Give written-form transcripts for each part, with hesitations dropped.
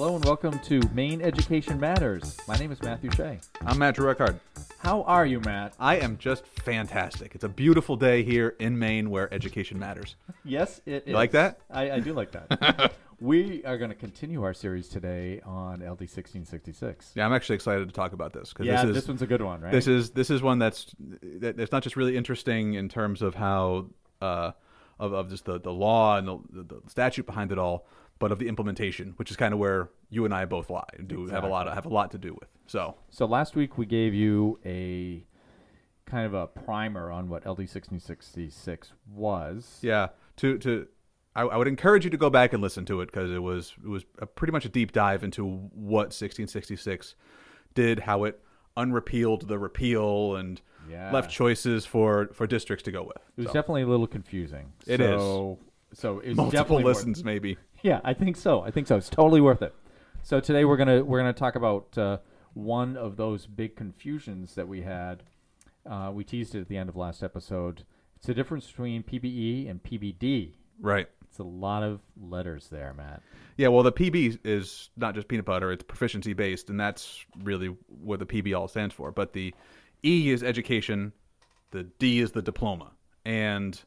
Hello and welcome to Maine Education Matters. My name is Matthew Shea. I'm Matthew Reckard. How are you, Matt? I am just fantastic. It's a beautiful day here in Maine where education matters. Yes, it is. You like that? I do like that. We are going to continue our series today on LD 1666. Yeah, I'm actually excited to talk about this. This one's a good one, right? This is one that's not just really interesting in terms of how just the law and the statute behind it all, but of the implementation, which is kind of where you and I both lie and have a lot to do with. So last week we gave you a kind of a primer on what LD 1666 was. Yeah. I would encourage you to go back and listen to it because it was pretty much a deep dive into what 1666 did, how it unrepealed the repeal and left choices for districts to go with. It was definitely a little confusing. It is. So it's multiple listens, maybe. Yeah, I think so. It's totally worth it. So today we're gonna talk about one of those big confusions that we had. We teased it at the end of last episode. It's the difference between PBE and PBD. Right. It's a lot of letters there, Matt. Yeah, well, the PB is not just peanut butter. It's proficiency-based, and that's really what the PB all stands for. But the E is education. The D is the diploma. And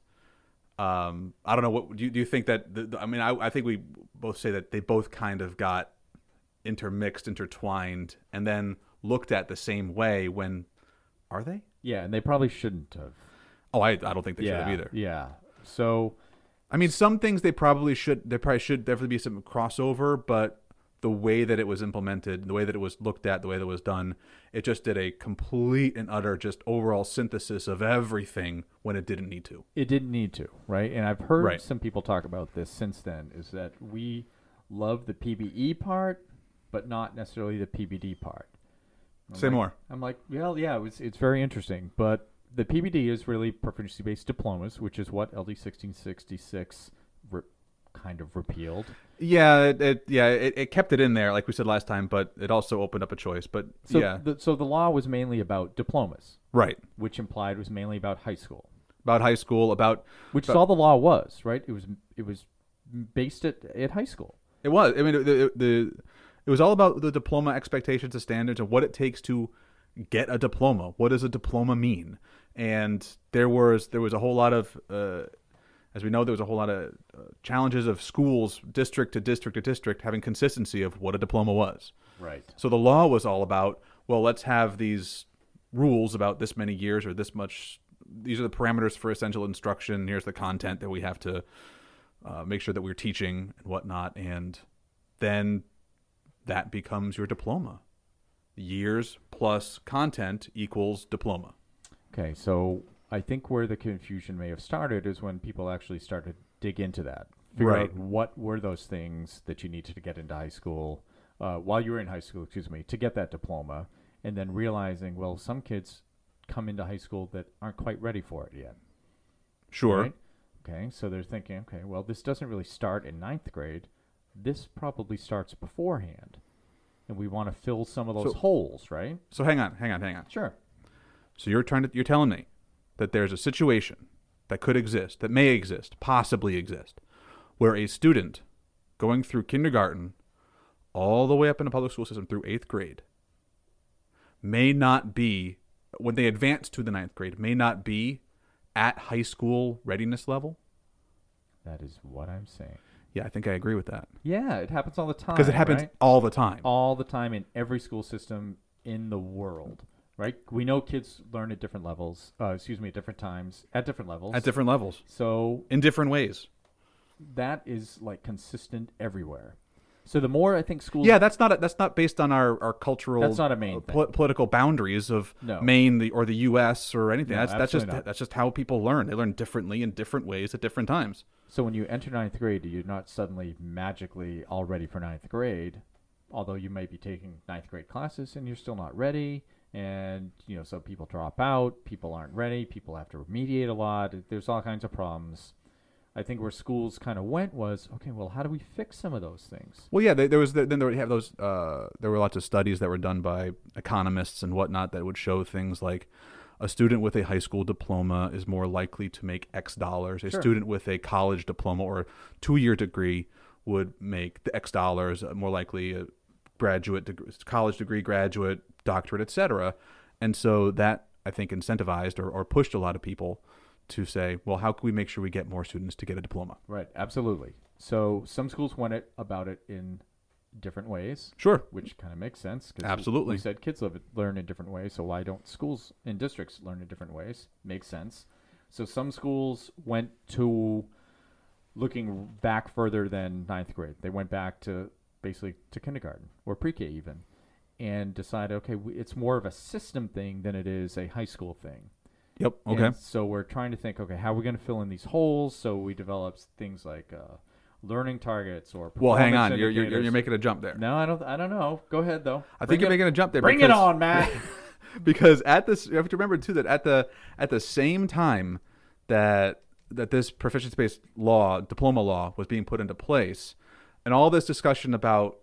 I don't know. What do you think that? I think we both say that they both kind of got intermixed, intertwined, and then looked at the same way. When are they? Yeah, and they probably shouldn't have. Oh, I don't think they should have either. Yeah. So, I mean, some things they probably should. There probably should definitely be some crossover, but the way that it was implemented, the way that it was looked at, the way that it was done, it just did a complete and utter just overall synthesis of everything when it didn't need to. It didn't need to, right? And I've heard some people talk about this since then, is that we love the PBE part, but not necessarily the PBD part. Say more. I'm like, well, yeah, it's very interesting, but the PBD is really proficiency-based diplomas, which is what LD 1666 kind of repealed. Yeah, it kept it in there, like we said last time, but it also opened up a choice. But so the law was mainly about diplomas, right? Which implied was mainly about high school. About all the law was, right? It was based at high school. It was. I mean, it was all about the diploma expectations and standards and what it takes to get a diploma. What does a diploma mean? And there was a whole lot of. As we know, there was a whole lot of challenges of schools, district to district to district, having consistency of what a diploma was. Right. So the law was all about, well, let's have these rules about this many years or this much. These are the parameters for essential instruction. Here's the content that we have to make sure that we're teaching and whatnot. And then that becomes your diploma. Years plus content equals diploma. Okay, so I think where the confusion may have started is when people actually started to dig into that. Figure out what were those things that you needed to get into high school, while you were in high school, to get that diploma, and then realizing, well, some kids come into high school that aren't quite ready for it yet. Sure. Right? Okay, so they're thinking, okay, well, this doesn't really start in 9th grade. This probably starts beforehand, and we want to fill some of those holes, right? So hang on. Sure. So you're telling me that there's a situation that could exist, that may exist, possibly exist, where a student going through kindergarten all the way up in the public school system through 8th grade may not be, when they advance to the 9th grade, may not be at high school readiness level? That is what I'm saying. Yeah, I think I agree with that. Yeah, it happens all the time. Because it happens all the time. All the time in every school system in the world. Right, we know kids learn at different levels. At different times, at different levels. At different levels. So in different ways. That is like consistent everywhere. So the more I think schools. Yeah, that's not based on our cultural. That's not a Maine political boundaries of Maine or the U.S. or anything. No, that's just how people learn. They learn differently in different ways at different times. So when you enter 9th grade, you're not suddenly magically all ready for 9th grade, although you may be taking 9th grade classes and you're still not ready. And, so people drop out, people aren't ready, people have to remediate a lot. There's all kinds of problems. I think where schools kind of went was, okay, well, how do we fix some of those things? Well, yeah, there were lots of studies that were done by economists and whatnot that would show things like a student with a high school diploma is more likely to make X dollars. A student with a college diploma or a 2-year degree would make the X dollars, more likely a graduate degree, college degree, graduate, doctorate, etc. And so that, I think, incentivized or pushed a lot of people to say, well, how can we make sure we get more students to get a diploma? Right. Absolutely. So some schools went about it in different ways. Sure. Which kind of makes sense. Absolutely. You said kids learn in different ways. So why don't schools and districts learn in different ways? Makes sense. So some schools went to looking back further than ninth grade. They went back to basically to kindergarten or pre-K even, and decided, okay, it's more of a system thing than it is a high school thing. Yep. Okay. And so we're trying to think, okay, how are we going to fill in these holes? So we develop things like learning targets or performance indicators. Well, hang on, you're making a jump there. No, I don't know. Go ahead though. I think you're making a jump there. Bring it on, Matt. Because at this, you have to remember too that at the same time that this proficiency-based law, diploma law, was being put into place, and all this discussion about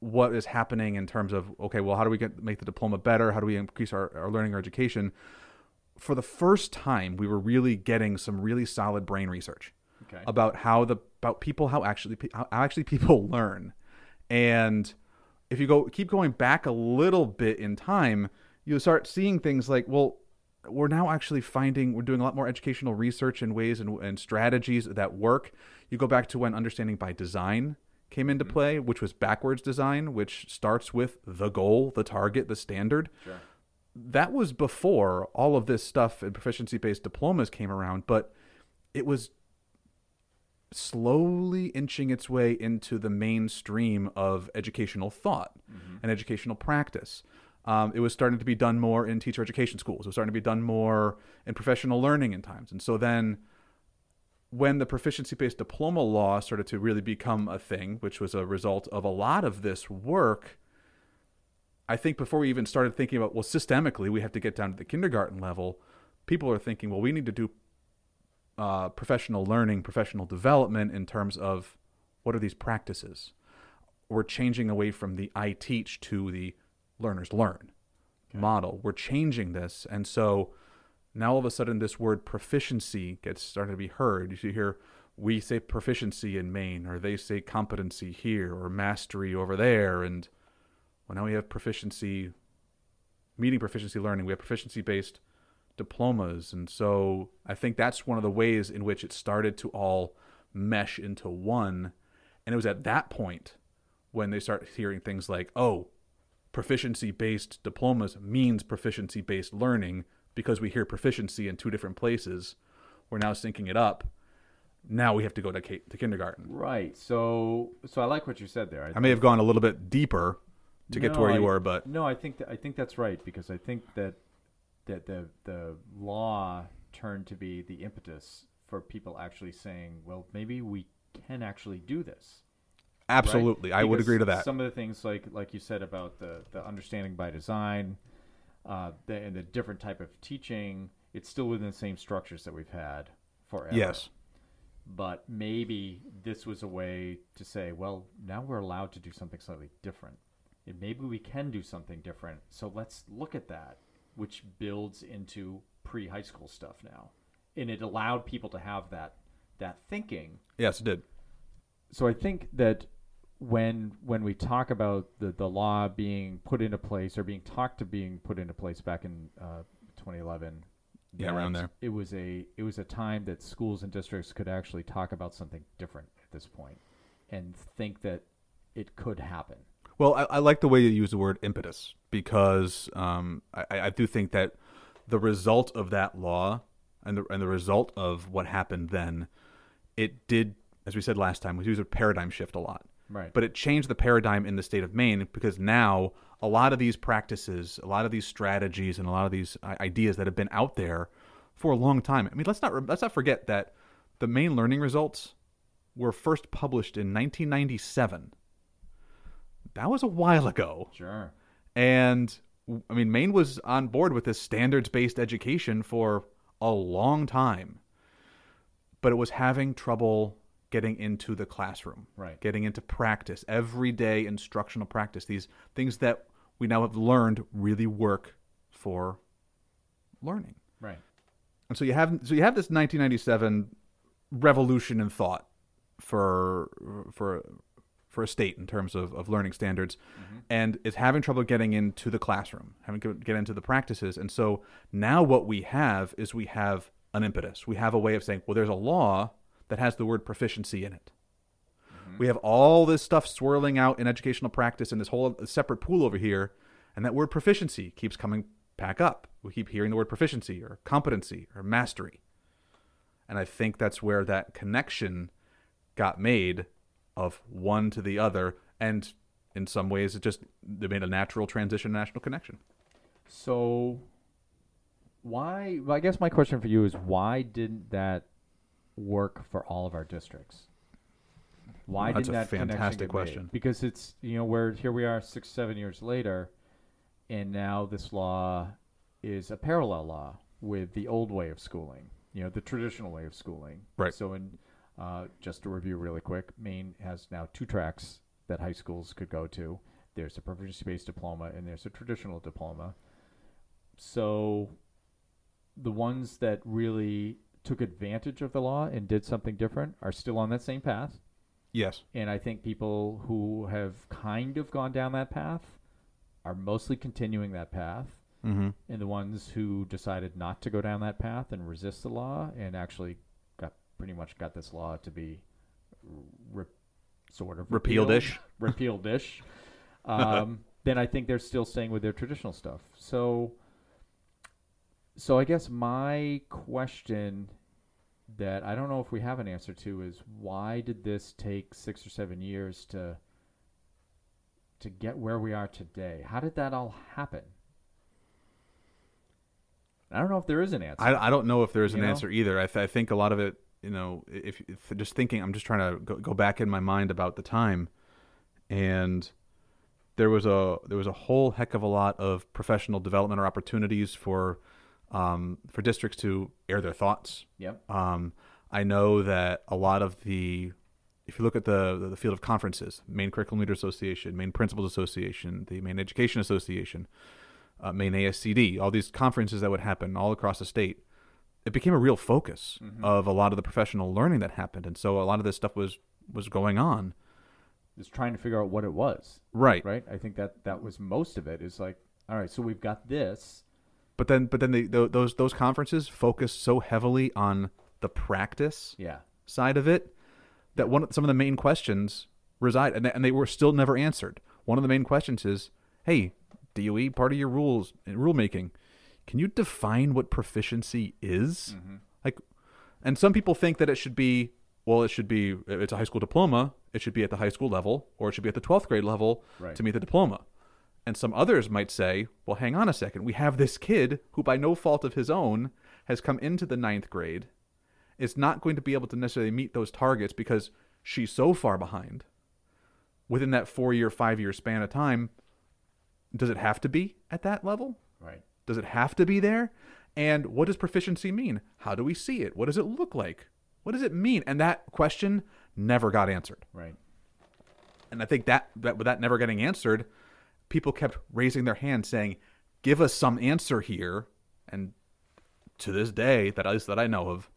what is happening in terms of, okay, well, how do we make the diploma better? How do we increase our learning or education? For the first time, we were really getting some really solid brain research about how actually people learn. And if you keep going back a little bit in time, you'll start seeing things like, well, we're now actually we're doing a lot more educational research in ways and strategies that work. You go back to when Understanding by Design came into play, which was backwards design, which starts with the goal, the target, the standard. Sure. That was before all of this stuff and proficiency-based diplomas came around, but it was slowly inching its way into the mainstream of educational thought and educational practice. It was starting to be done more in teacher education schools. It was starting to be done more in professional learning in times. And so then when the proficiency-based diploma law started to really become a thing, which was a result of a lot of this work, I think before we even started thinking about, well, systemically, we have to get down to the kindergarten level, people are thinking, well, we need to do professional learning, professional development in terms of what are these practices? We're changing away from the I teach to the learners learn model. We're changing this. And so now all of a sudden this word proficiency gets started to be heard. You hear, we say proficiency in Maine, or they say competency here, or mastery over there. And well, now we have proficiency, meeting proficiency learning. We have proficiency-based diplomas. And so I think that's one of the ways in which it started to all mesh into one. And it was at that point when they start hearing things like, oh, proficiency-based diplomas means proficiency-based learning, because we hear proficiency in two different places. We're now syncing it up. Now we have to go to kindergarten. Right. So I like what you said there. I may have gone a little bit deeper to get to where you were, but no, I think that's right, because I think that the law turned to be the impetus for people actually saying, well, maybe we can actually do this. Absolutely. Right? I would agree to that. Some of the things like you said about the Understanding by Design and the different type of teaching, it's still within the same structures that we've had forever. Yes. But maybe this was a way to say, well, now we're allowed to do something slightly different. And maybe we can do something different. So let's look at that, which builds into pre-high school stuff now. And it allowed people to have that thinking. Yes, it did. So I think that when we talk about the law being put into place, or being put into place back in 2011, yeah, around there, it was a time that schools and districts could actually talk about something different at this point, and think that it could happen. Well, I like the way you use the word impetus, because I do think that the result of that law and the result of what happened then, it did. As we said last time, we use a paradigm shift a lot. Right. But it changed the paradigm in the state of Maine, because now a lot of these practices, a lot of these strategies, and a lot of these ideas that have been out there for a long time. I mean, let's not forget that the Maine Learning Results were first published in 1997. That was a while ago. Sure. And I mean, Maine was on board with this standards-based education for a long time, but it was having trouble getting into the classroom, right? Getting into practice, everyday instructional practice. These things that we now have learned really work for learning, right? And so you have this 1997 revolution in thought for a state in terms of learning standards, mm-hmm. and is having trouble getting into the classroom, having to get into the practices. And so now what we have is we have an impetus. We have a way of saying, well, there's a law that has the word proficiency in it. Mm-hmm. We have all this stuff swirling out in educational practice in this whole separate pool over here, and that word proficiency keeps coming back up. We keep hearing the word proficiency or competency or mastery. And I think that's where that connection got made of one to the other. And in some ways, it just they made a natural transition, a national connection. So why, well, I guess my question for you is why didn't that work for all of our districts? Why didn't that connection get made? That's a fantastic question. Because it's, you know, where here we are 6-7 years later, and now this law is a parallel law with the old way of schooling, you know, the traditional way of schooling. Right. So in just to review really quick, Maine has now 2 tracks that high schools could go to. There's a proficiency-based diploma and there's a traditional diploma. So the ones that really took advantage of the law and did something different are still on that same path. Yes. And I think people who have kind of gone down that path are mostly continuing that path. Mm-hmm. And the ones who decided not to go down that path and resist the law and actually got this law to be sort of repealed-ish. Then I think they're still staying with their traditional stuff. So I guess my question that I don't know if we have an answer to is why did this take 6 or 7 years to get where we are today? How did that all happen? I don't know if there is an answer. I don't know if there is an answer either. I think a lot of it, you know, if just thinking, I'm just trying to go back in my mind about the time, and there was a whole heck of a lot of professional development or opportunities for districts to air their thoughts. Yep. I know that a lot of if you look at the field of conferences, Maine Curriculum Leader Association, Maine Principals Association, the Maine Education Association, Maine ASCD, all these conferences that would happen all across the state, it became a real focus mm-hmm. of a lot of the professional learning that happened. And so a lot of this stuff was going on. Just trying to figure out what it was. Right. Right. I think that was most of it. It's like, all right, so we've got this. But then those conferences focused so heavily on the practice side of it that some of the main questions reside, and they were still never answered. One of the main questions is, hey, DOE, part of your rulemaking, can you define what proficiency is? Mm-hmm. Like, and some people think that it should be, well, it's a high school diploma. It should be at the high school level, or it should be at the 12th grade level right. to meet the diploma. And some others might say, well, hang on a second. We have this kid who by no fault of his own has come into the 9th grade. It's not going to be able to necessarily meet those targets because she's so far behind within that 4-year, 5-year span of time. Does it have to be at that level? Right. Does it have to be there? And what does proficiency mean? How do we see it? What does it look like? What does it mean? And that question never got answered. Right. And I think that with that never getting answered, people kept raising their hand saying, give us some answer here. And to this day, that at least that I know of,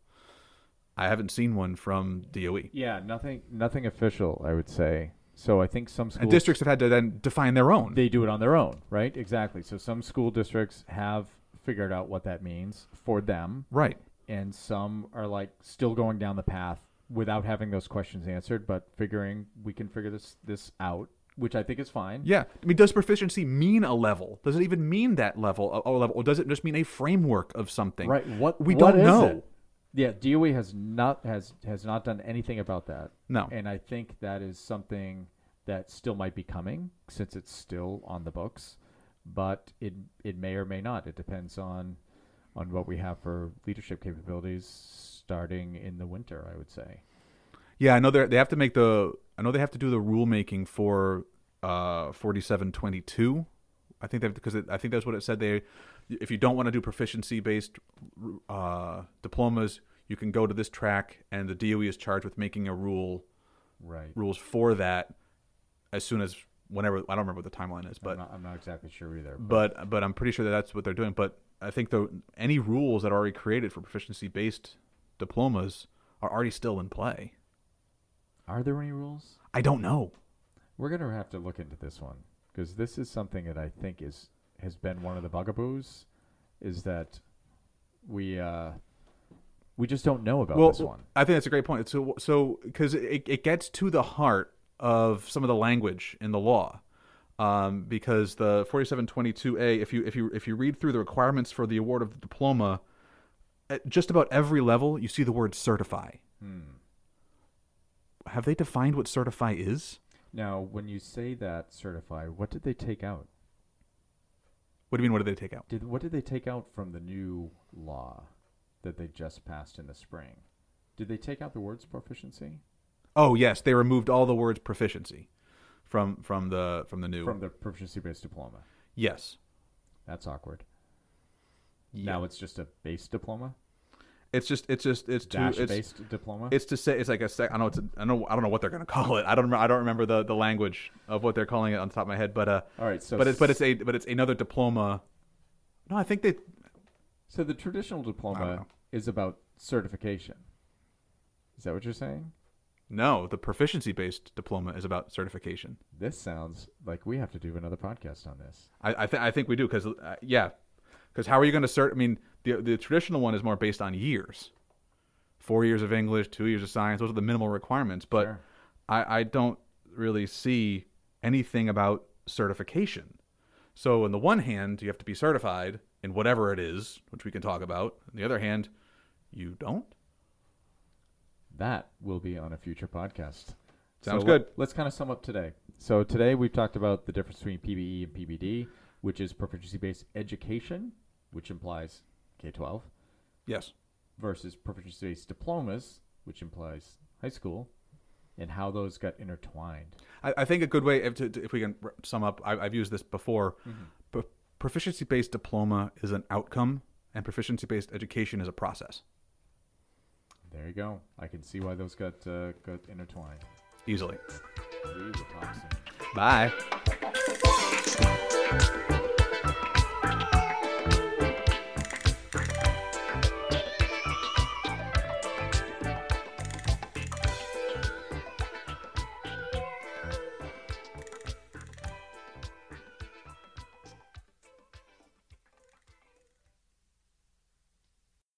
I haven't seen one from DOE. Yeah, nothing official, I would say. So I think some schools... And districts have had to then define their own. They do it on their own, right? Exactly. So some school districts have figured out what that means for them. Right. And some are like still going down the path without having those questions answered, but figuring we can figure this out, which I think is fine. Yeah. I mean, does proficiency mean a level? Does it even mean that level, or does it just mean a framework of something? Right. We don't know. Yeah, DOE has not done anything about that. No. And I think that is something that still might be coming since it's still on the books, but it may or may not. It depends on what we have for leadership capabilities starting in the winter, I would say. Yeah, I know they have to do the rulemaking for 4722. I think I think that's what it said. If you don't want to do proficiency-based diplomas, you can go to this track, and the DOE is charged with making a rule, right? Rules for that as soon as whenever. I don't remember what the timeline is, but I'm not exactly sure either. But I'm pretty sure that's what they're doing. But I think any rules that are already created for proficiency-based diplomas are already still in play. Are there any rules? I don't know. We're going to have to look into this one, because this is something that I think is has been one of the bugaboos, is that we just don't know about this one. I think that's a great point. So because it gets to the heart of some of the language in the law, because the 4722A, if you read through the requirements for the award of the diploma, at just about every level you see the word certify. Have they defined what certify is? Now, when you say that certify, what did they take out? What do you mean, what did they take out? What did they take out from the new law that they just passed in the spring? Did they take out the words proficiency? Oh, yes. They removed all the words proficiency from the proficiency-based diploma. Yes. That's awkward. Yeah. Now it's just a base diploma? It's based diploma. It's to say it's like a sec. I don't know what they're going to call it. I don't remember the language of what they're calling it on the top of my head. But all right. So it's another diploma. No, I think they. So the traditional diploma is about certification. Is that what you're saying? No, the proficiency-based diploma is about certification. This sounds like we have to do another podcast on this. I think we do because because how are you going to cert? I mean. The traditional one is more based on years, 4 years of English, 2 years of science. Those are the minimal requirements. But sure. I don't really see anything about certification. So on the one hand, you have to be certified in whatever it is, which we can talk about. On the other hand, you don't. That will be on a future podcast. Sounds good. Let's kind of sum up today. So today we've talked about the difference between PBE and PBD, which is proficiency-based education, which implies K-12, yes, versus proficiency-based diplomas, which implies high school, and how those got intertwined. I think a good way, if we can sum up, I've used this before, but proficiency-based diploma is an outcome, and proficiency-based education is a process. There you go. I can see why those got intertwined. Easily. We will talk soon. Bye.